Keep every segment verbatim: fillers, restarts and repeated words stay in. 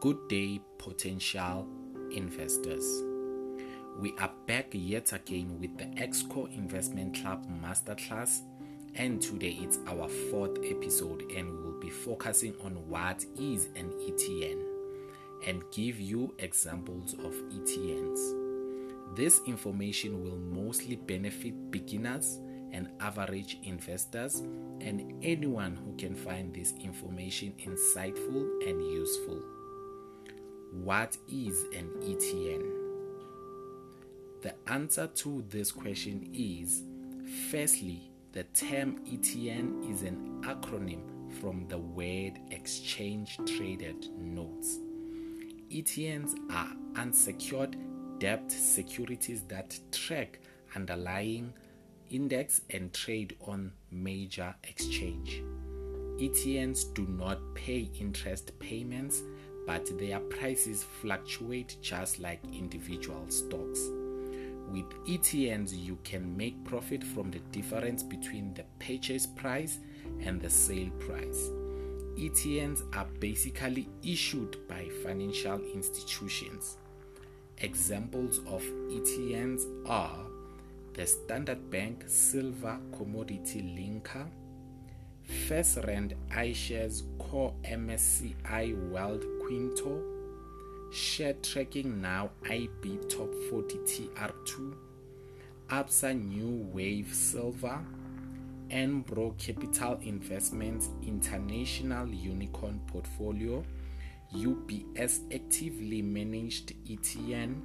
Good day, potential investors. We are back yet again with the Xcore Investment Club Masterclass, and today it's our fourth episode, and we will be focusing on what is an E T N and give you examples of E T Ns. This information will mostly benefit beginners and average investors and anyone who can find this information insightful and useful. What is an E T N? The answer to this question is, firstly, the term E T N is an acronym from the word Exchange Traded Notes. E T Ns are unsecured debt securities that track underlying index and trade on major exchange. E T Ns do not pay interest payments, but their prices fluctuate just like individual stocks. With E T Ns, you can make profit from the difference between the purchase price and the sale price. E T Ns are basically issued by financial institutions. Examples of E T Ns are the Standard Bank Silver Commodity Linker, First Rand iShares Core M S C I World Quinto, Share Tracking Now I B Top forty T R two, ABSA New Wave Silver, Enbro Capital Investments International Unicorn Portfolio, U B S Actively Managed E T N,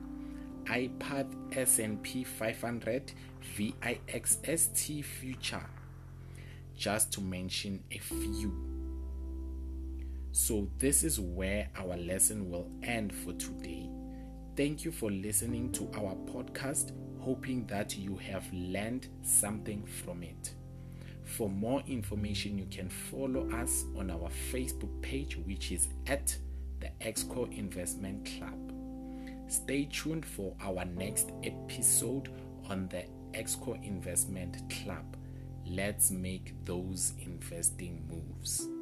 iPath S and P five hundred, VIXST Future, just to mention a few. So this is where our lesson will end for today. Thank you for listening to our podcast, hoping that you have learned something from it. For more information, you can follow us on our Facebook page, which is at the Xcore Investment Club. Stay tuned for our next episode on the Xcore Investment Club. Let's make those investing moves.